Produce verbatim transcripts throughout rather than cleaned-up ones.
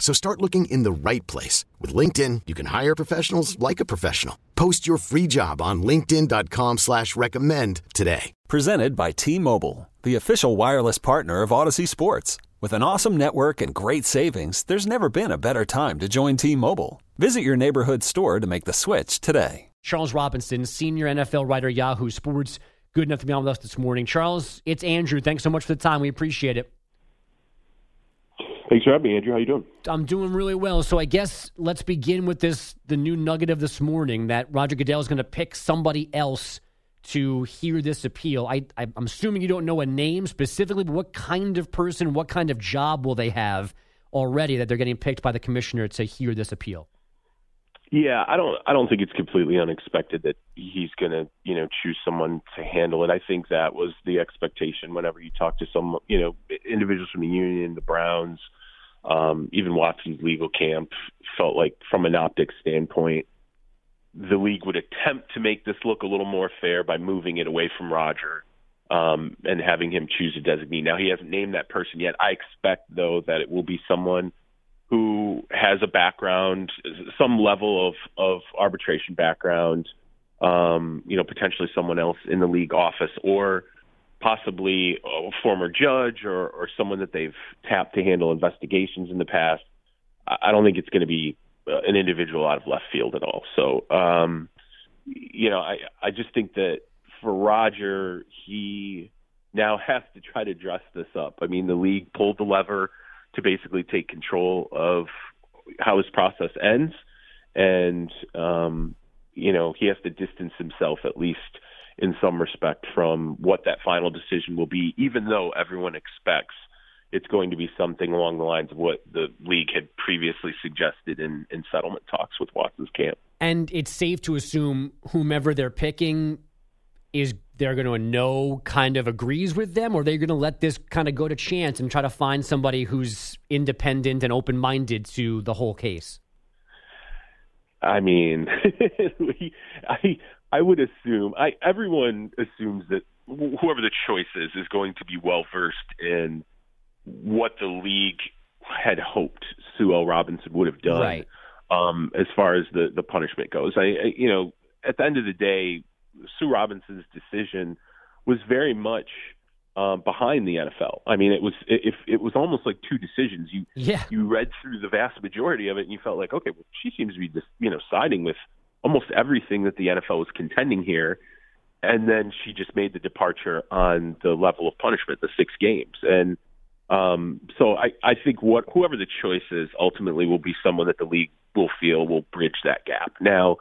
So start looking in the right place. With LinkedIn, you can hire professionals like a professional. Post your free job on linkedin.com slash recommend today. Presented by T-Mobile, the official wireless partner of Odyssey Sports. With an awesome network and great savings, there's never been a better time to join T-Mobile. Visit your neighborhood store to make the switch today. Charles Robinson, senior N F L writer, Yahoo Sports. Good enough to be on with us this morning. Charles, it's Andrew. Thanks so much for the time. We appreciate it. Thanks for having me, Andrew. How you doing? I'm doing really well. So I guess let's begin with this, the new nugget of this morning, that Roger Goodell is going to pick somebody else to hear this appeal. I, I, I'm assuming you don't know a name specifically, but what kind of person, what kind of job will they have already that they're getting picked by the commissioner to hear this appeal? Yeah, I don't. I don't think it's completely unexpected that he's going to, you know, choose someone to handle it. I think that was the expectation. Whenever you talk to some, you know, individuals from the union, the Browns, um, even Watson's legal camp, felt like from an optics standpoint, the league would attempt to make this look a little more fair by moving it away from Roger um, and having him choose a designee. Now, he hasn't named that person yet. I expect, though, that it will be someone who has a background, some level of, of arbitration background, um, you know, potentially someone else in the league office, or possibly a former judge or, or someone that they've tapped to handle investigations in the past. I don't think it's going to be an individual out of left field at all. So, um, you know, I, I just think that for Roger, he now has to try to dress this up. I mean, the league pulled the lever to basically take control of how his process ends. And, um, you know, he has to distance himself, at least in some respect, from what that final decision will be, even though everyone expects it's going to be something along the lines of what the league had previously suggested in, in settlement talks with Watson's camp. And it's safe to assume whomever they're picking is they're going to know kind of agrees with them, or they're going to let this kind of go to chance and try to find somebody who's independent and open-minded to the whole case? I mean, I I would assume, I everyone assumes that whoever the choice is is going to be well-versed in what the league had hoped Sue L. Robinson would have done, right, um, as far as the, the punishment goes. I, I you know, at the end of the day, Sue Robinson's decision was very much um, behind the N F L. I mean, it was if it, it was almost like two decisions. You yeah. you read through the vast majority of it, and you felt like, okay, well, she seems to be just, you know, siding with almost everything that the N F L was contending here, and then she just made the departure on the level of punishment, the six games. And um, so I, I think what whoever the choice is ultimately will be someone that the league will feel will bridge that gap. Now,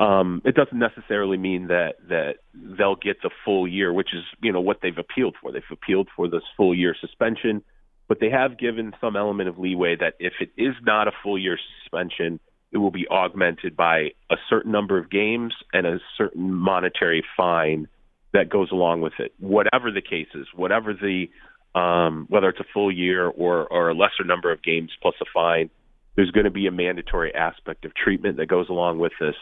Um, it doesn't necessarily mean that, that they'll get the full year, which is, you know, what they've appealed for. They've appealed for this full year suspension, but they have given some element of leeway that if it is not a full year suspension, it will be augmented by a certain number of games and a certain monetary fine that goes along with it. Whatever the case is, whatever the um, whether it's a full year or, or a lesser number of games plus a fine, there's going to be a mandatory aspect of treatment that goes along with this.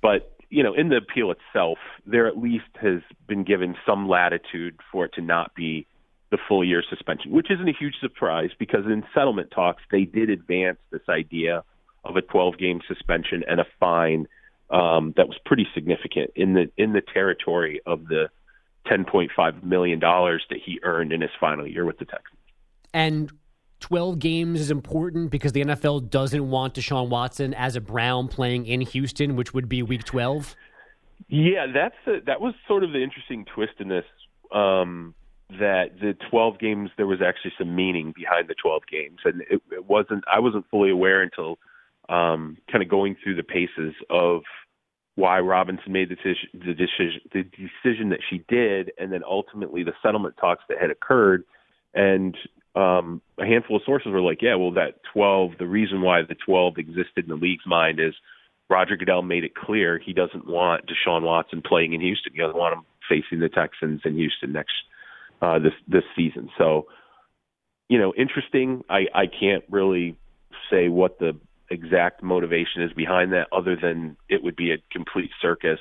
But, you know, in the appeal itself, there at least has been given some latitude for it to not be the full year suspension, which isn't a huge surprise because in settlement talks, they did advance this idea of a twelve-game suspension and a fine um, that was pretty significant in the in the territory of the ten point five million dollars that he earned in his final year with the Texans. And twelve games is important because the N F L doesn't want Deshaun Watson as a Brown playing in Houston, which would be week twelve. Yeah, that's a, that was sort of the interesting twist in this, um, that the twelve games, there was actually some meaning behind the twelve games. And it, it wasn't, I wasn't fully aware until um, kind of going through the paces of why Robinson made the decision, the decision, the decision that she did, and then ultimately the settlement talks that had occurred. And Um, a handful of sources were like, yeah, well, that twelve, the reason why the twelve existed in the league's mind is Roger Goodell made it clear he doesn't want Deshaun Watson playing in Houston. He doesn't want him facing the Texans in Houston next uh, this this season. So, you know, interesting. I, I can't really say what the exact motivation is behind that, other than it would be a complete circus,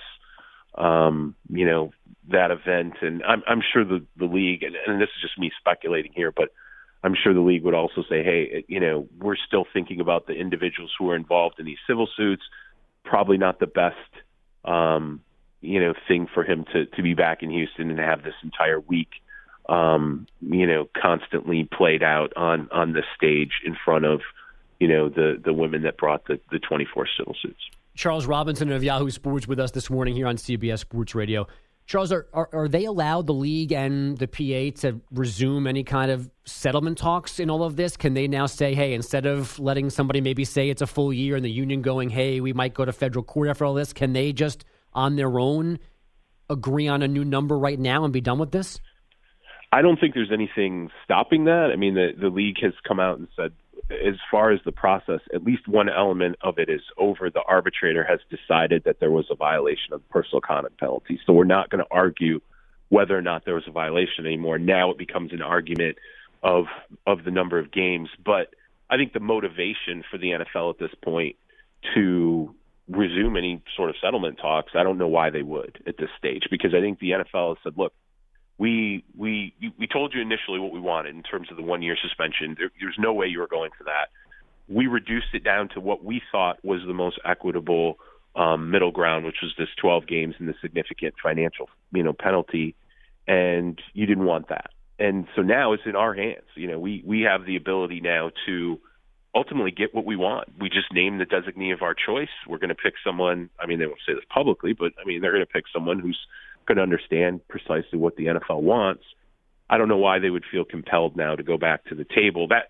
um, you know, that event. And I'm, I'm sure the, the league, and, and this is just me speculating here, but I'm sure the league would also say, hey, you know, we're still thinking about the individuals who are involved in these civil suits. Probably not the best, um, you know, thing for him to, to be back in Houston and have this entire week, um, you know, constantly played out on, on the stage in front of, you know, the, the women that brought the, the twenty-four civil suits. Charles Robinson of Yahoo Sports with us this morning here on C B S Sports Radio. Charles, are, are, are they allowed, the league and the P A, to resume any kind of settlement talks in all of this? Can they now say, hey, instead of letting somebody maybe say it's a full year and the union going, hey, we might go to federal court after all this, can they just on their own agree on a new number right now and be done with this? I don't think there's anything stopping that. I mean, the, the league has come out and said, as far as the process, at least one element of it is over. The arbitrator has decided that there was a violation of the personal conduct penalty. So we're not going to argue whether or not there was a violation anymore. Now it becomes an argument of of the number of games. But I think the motivation for the N F L at this point to resume any sort of settlement talks, I don't know why they would at this stage, because I think the N F L has said, look, We we we told you initially what we wanted in terms of the one-year suspension. There, there's no way you were going for that. We reduced it down to what we thought was the most equitable um, middle ground, which was this twelve games and the significant financial, you know, penalty. And you didn't want that. And so now it's in our hands. You know, we we have the ability now to ultimately get what we want. We just named the designee of our choice. We're going to pick someone. I mean, they won't say this publicly, but I mean, they're going to pick someone who's could understand precisely what the N F L wants. I don't know why they would feel compelled now to go back to the table. That,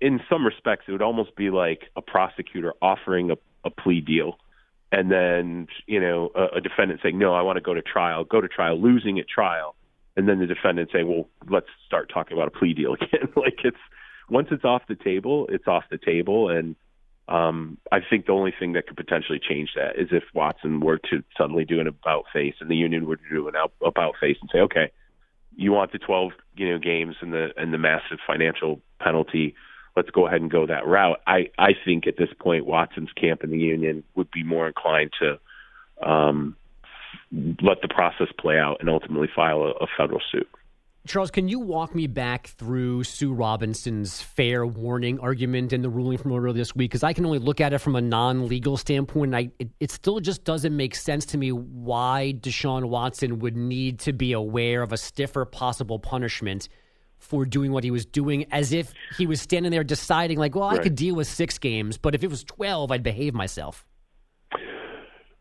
in some respects, it would almost be like a prosecutor offering a, a plea deal, and then, you know, a, a defendant saying, no, I want to go to trial, go to trial, losing at trial, and then the defendant saying, well, let's start talking about a plea deal again. Like, it's once it's off the table, it's off the table, and Um, I think the only thing that could potentially change that is if Watson were to suddenly do an about-face and the union were to do an about-face and say, okay, you want the twelve, you know, games and the and the massive financial penalty, let's go ahead and go that route. I, I think at this point Watson's camp and the union would be more inclined to um, let the process play out and ultimately file a, a federal suit. Charles, can you walk me back through Sue Robinson's fair warning argument in the ruling from earlier this week? Because I can only look at it from a non-legal standpoint. And I, it, it still just doesn't make sense to me why Deshaun Watson would need to be aware of a stiffer possible punishment for doing what he was doing, as if he was standing there deciding, like, well, right, I could deal with six games, but if it was twelve, I'd behave myself.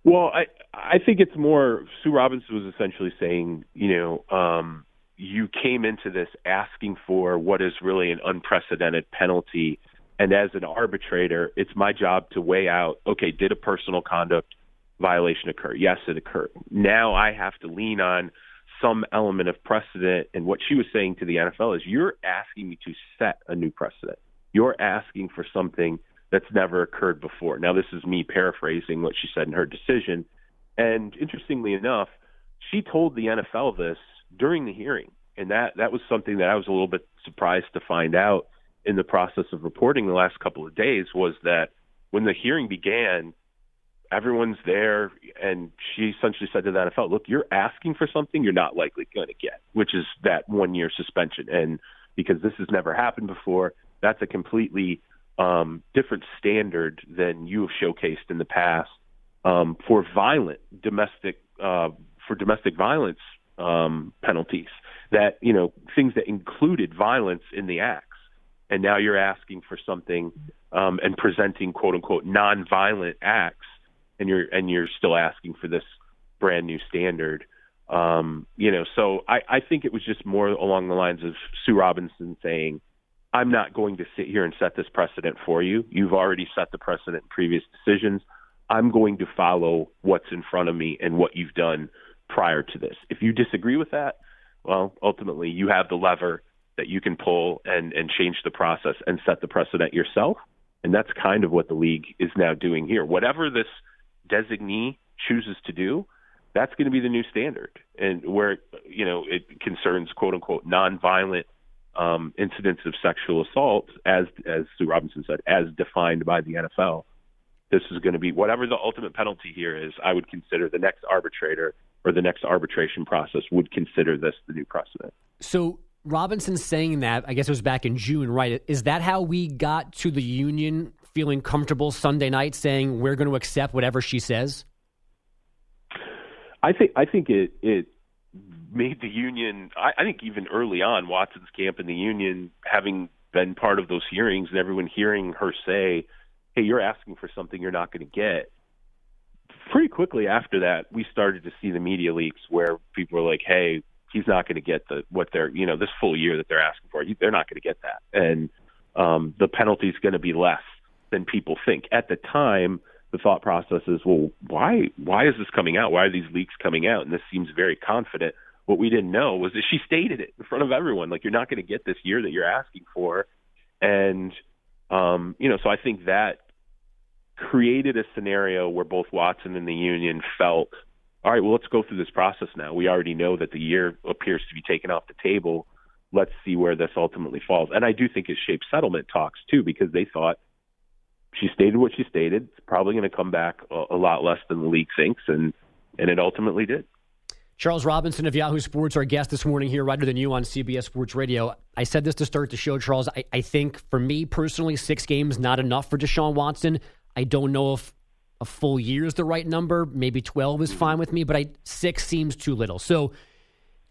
Well, I, I think it's more Sue Robinson was essentially saying, you know, um, you came into this asking for what is really an unprecedented penalty. And as an arbitrator, it's my job to weigh out, okay, did a personal conduct violation occur? Yes, it occurred. Now I have to lean on some element of precedent. And what she was saying to the N F L is, you're asking me to set a new precedent. You're asking for something that's never occurred before. Now, this is me paraphrasing what she said in her decision. And interestingly enough, she told the N F L this during the hearing, and that that was something that I was a little bit surprised to find out in the process of reporting the last couple of days, was that when the hearing began, everyone's there, and she essentially said to the N F L, look, you're asking for something you're not likely going to get, which is that one-year suspension. And because this has never happened before, that's a completely um, different standard than you have showcased in the past um, for violent domestic uh, for domestic violence Um, penalties, that, you know, things that included violence in the acts. And now you're asking for something um, and presenting, quote unquote, nonviolent acts, and you're and you're still asking for this brand new standard. Um, you know, so I, I think it was just more along the lines of Sue Robinson saying, I'm not going to sit here and set this precedent for you. You've already set the precedent in previous decisions. I'm going to follow what's in front of me and what you've done prior to this. If you disagree with that, well, ultimately you have the lever that you can pull and, and change the process and set the precedent yourself. And that's kind of what the league is now doing here. Whatever this designee chooses to do, that's going to be the new standard. And where, you know, it concerns, quote unquote, nonviolent um, incidents of sexual assault, as as Sue Robinson said, as defined by the N F L, this is going to be whatever the ultimate penalty here is. I would consider the next arbitrator or the next arbitration process would consider this the new precedent. So Robinson saying that, I guess it was back in June, right? Is that how we got to the union feeling comfortable Sunday night saying we're going to accept whatever she says? I think I think it, it made the union, I, I think even early on, Watson's camp and the union, having been part of those hearings and everyone hearing her say, hey, you're asking for something you're not going to get. Pretty quickly after that, we started to see the media leaks where people were like, hey, he's not going to get the what they're, you know, this full year that they're asking for. He, they're not going to get that. And um, the penalty is going to be less than people think. At the time, the thought process is, well, why why is this coming out? Why are these leaks coming out? And this seems very confident. What we didn't know was that she stated it in front of everyone, like, you're not going to get this year that you're asking for. And, um, you know, so I think that created a scenario where both Watson and the union felt, all right, well, let's go through this process now. We already know that the year appears to be taken off the table. Let's see where this ultimately falls. And I do think it shaped settlement talks, too, because they thought, she stated what she stated. It's probably going to come back a, a lot less than the league thinks, and, and it ultimately did. Charles Robinson of Yahoo Sports, our guest this morning here, Writer Than You on C B S Sports Radio. I said this to start the show, Charles. I, I think, for me personally, six games not enough for Deshaun Watson. I don't know if a full year is the right number. Maybe twelve is fine with me, but I, six seems too little. So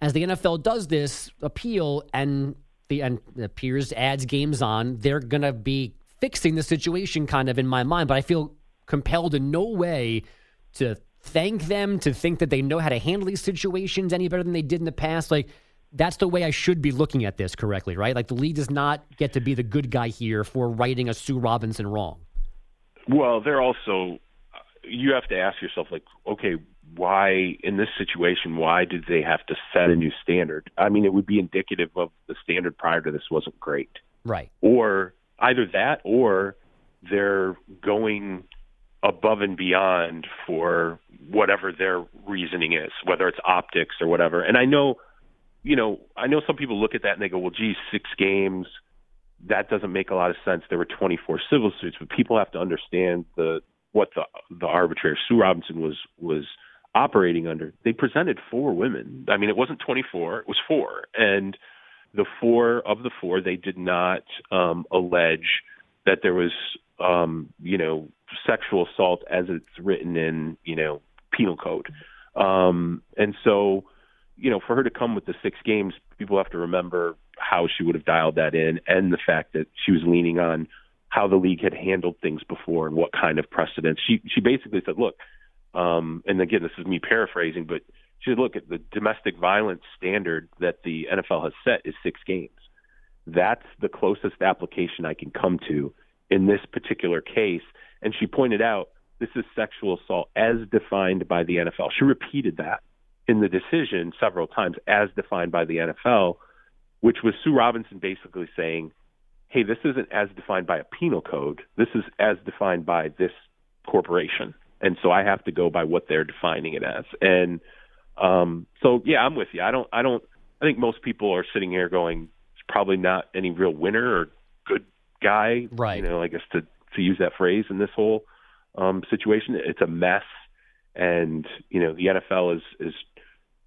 as the N F L does this appeal and the and appears adds games on, they're going to be fixing the situation kind of in my mind, but I feel compelled in no way to thank them, to think that they know how to handle these situations any better than they did in the past. Like, that's the way I should be looking at this correctly, right? Like, the league does not get to be the good guy here for righting a Sue Robinson wrong. Well, they're also, you have to ask yourself, like, okay, why in this situation, why did they have to set a new standard? I mean, it would be indicative of the standard prior to this wasn't great. Right. Or either that or they're going above and beyond for whatever their reasoning is, whether it's optics or whatever. And I know, you know, I know some people look at that and they go, well, geez, six games, that doesn't make a lot of sense. There were twenty-four civil suits, but people have to understand the what the the arbitrator Sue Robinson was was operating under. They presented four women. I mean, it wasn't twenty-four, it was four. And the four of the four, they did not um, allege that there was, um, you know, sexual assault as it's written in, you know, penal code. Um, and so, you know, for her to come with the six games, people have to remember how she would have dialed that in and the fact that she was leaning on how the league had handled things before and what kind of precedents. She, she basically said, look, um, and again, this is me paraphrasing, but she said, look, at the domestic violence standard that the N F L has set is six games. That's the closest application I can come to in this particular case. And she pointed out, this is sexual assault as defined by the N F L. She repeated that in the decision several times, as defined by the N F L, which was Sue Robinson basically saying, hey, this isn't as defined by a penal code. This is as defined by this corporation. And so I have to go by what they're defining it as. And Um, so yeah, I'm with you. I don't, I don't, I think most people are sitting here going, it's probably not any real winner or good guy, right? You know, I guess to, to use that phrase in this whole, um, situation, it's a mess. And, you know, the N F L is, is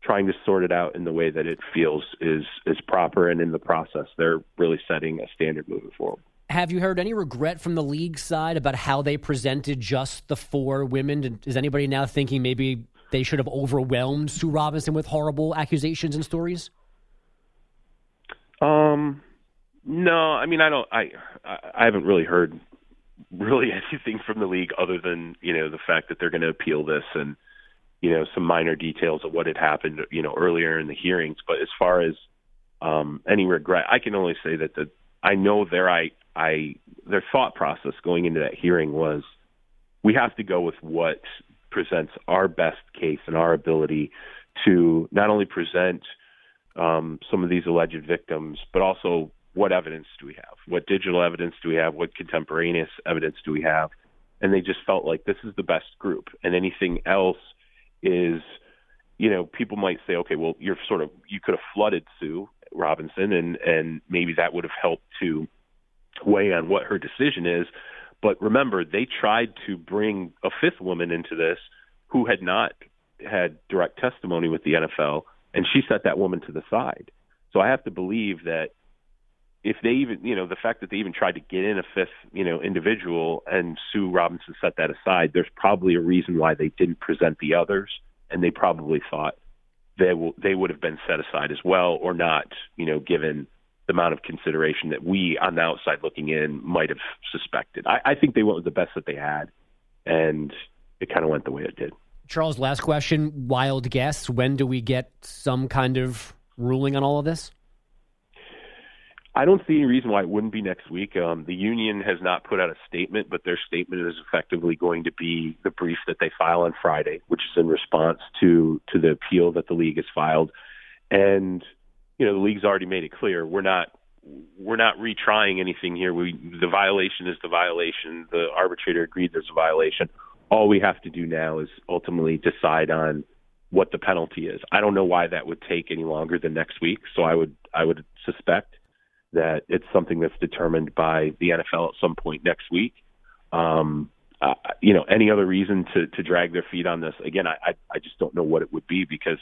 trying to sort it out in the way that it feels is, is proper. And in the process, they're really setting a standard moving forward. Have you heard any regret from the league side about how they presented just the four women? Is anybody now thinking maybe they should have overwhelmed Sue Robinson with horrible accusations and stories? Um, no, I mean, I don't, I, I haven't really heard really anything from the league other than, you know, the fact that they're going to appeal this and, you know, some minor details of what had happened, you know, earlier in the hearings. But as far as um, any regret, I can only say that the, I know their, I, I, their thought process going into that hearing was, we have to go with what presents our best case and our ability to not only present um, some of these alleged victims, but also what evidence do we have? What digital evidence do we have? What contemporaneous evidence do we have? And they just felt like this is the best group, and anything else is you know, people might say, okay, well, you're sort of, you could have flooded Sue Robinson, and, and maybe that would have helped to weigh on what her decision is. But remember, they tried to bring a fifth woman into this who had not had direct testimony with the N F L, and she set that woman to the side. So I have to believe that if they even, you know, the fact that they even tried to get in a fifth, you know, individual and Sue Robinson set that aside, there's probably a reason why they didn't present the others, and they probably thought they will, they would have been set aside as well, or not, you know, given the amount of consideration that we on the outside looking in might have suspected. I, I think they went with the best that they had, and it kind of went the way it did. Charles, last question, wild guess. When do we get some kind of ruling on all of this? I don't see any reason why it wouldn't be next week. Um, the union has not put out a statement, but their statement is effectively going to be the brief that they file on Friday, which is in response to, to the appeal that the league has filed. And, you know, the league's already made it clear. We're not, we're not retrying anything here. We, the violation is the violation. The arbitrator agreed there's a violation. All we have to do now is ultimately decide on what the penalty is. I don't know why that would take any longer than next week. So I would, I would suspect that it's something that's determined by the N F L at some point next week. Um, uh, you know, any other reason to, to drag their feet on this? Again, I, I, I just don't know what it would be, because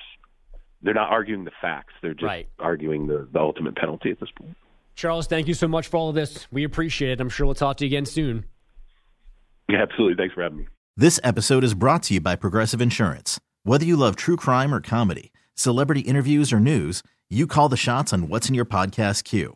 they're not arguing the facts. They're just right. arguing the, the ultimate penalty at this point. Charles, thank you so much for all of this. We appreciate it. I'm sure we'll talk to you again soon. Yeah, absolutely. Thanks for having me. This episode is brought to you by Progressive Insurance. Whether you love true crime or comedy, celebrity interviews or news, you call the shots on what's in your podcast queue.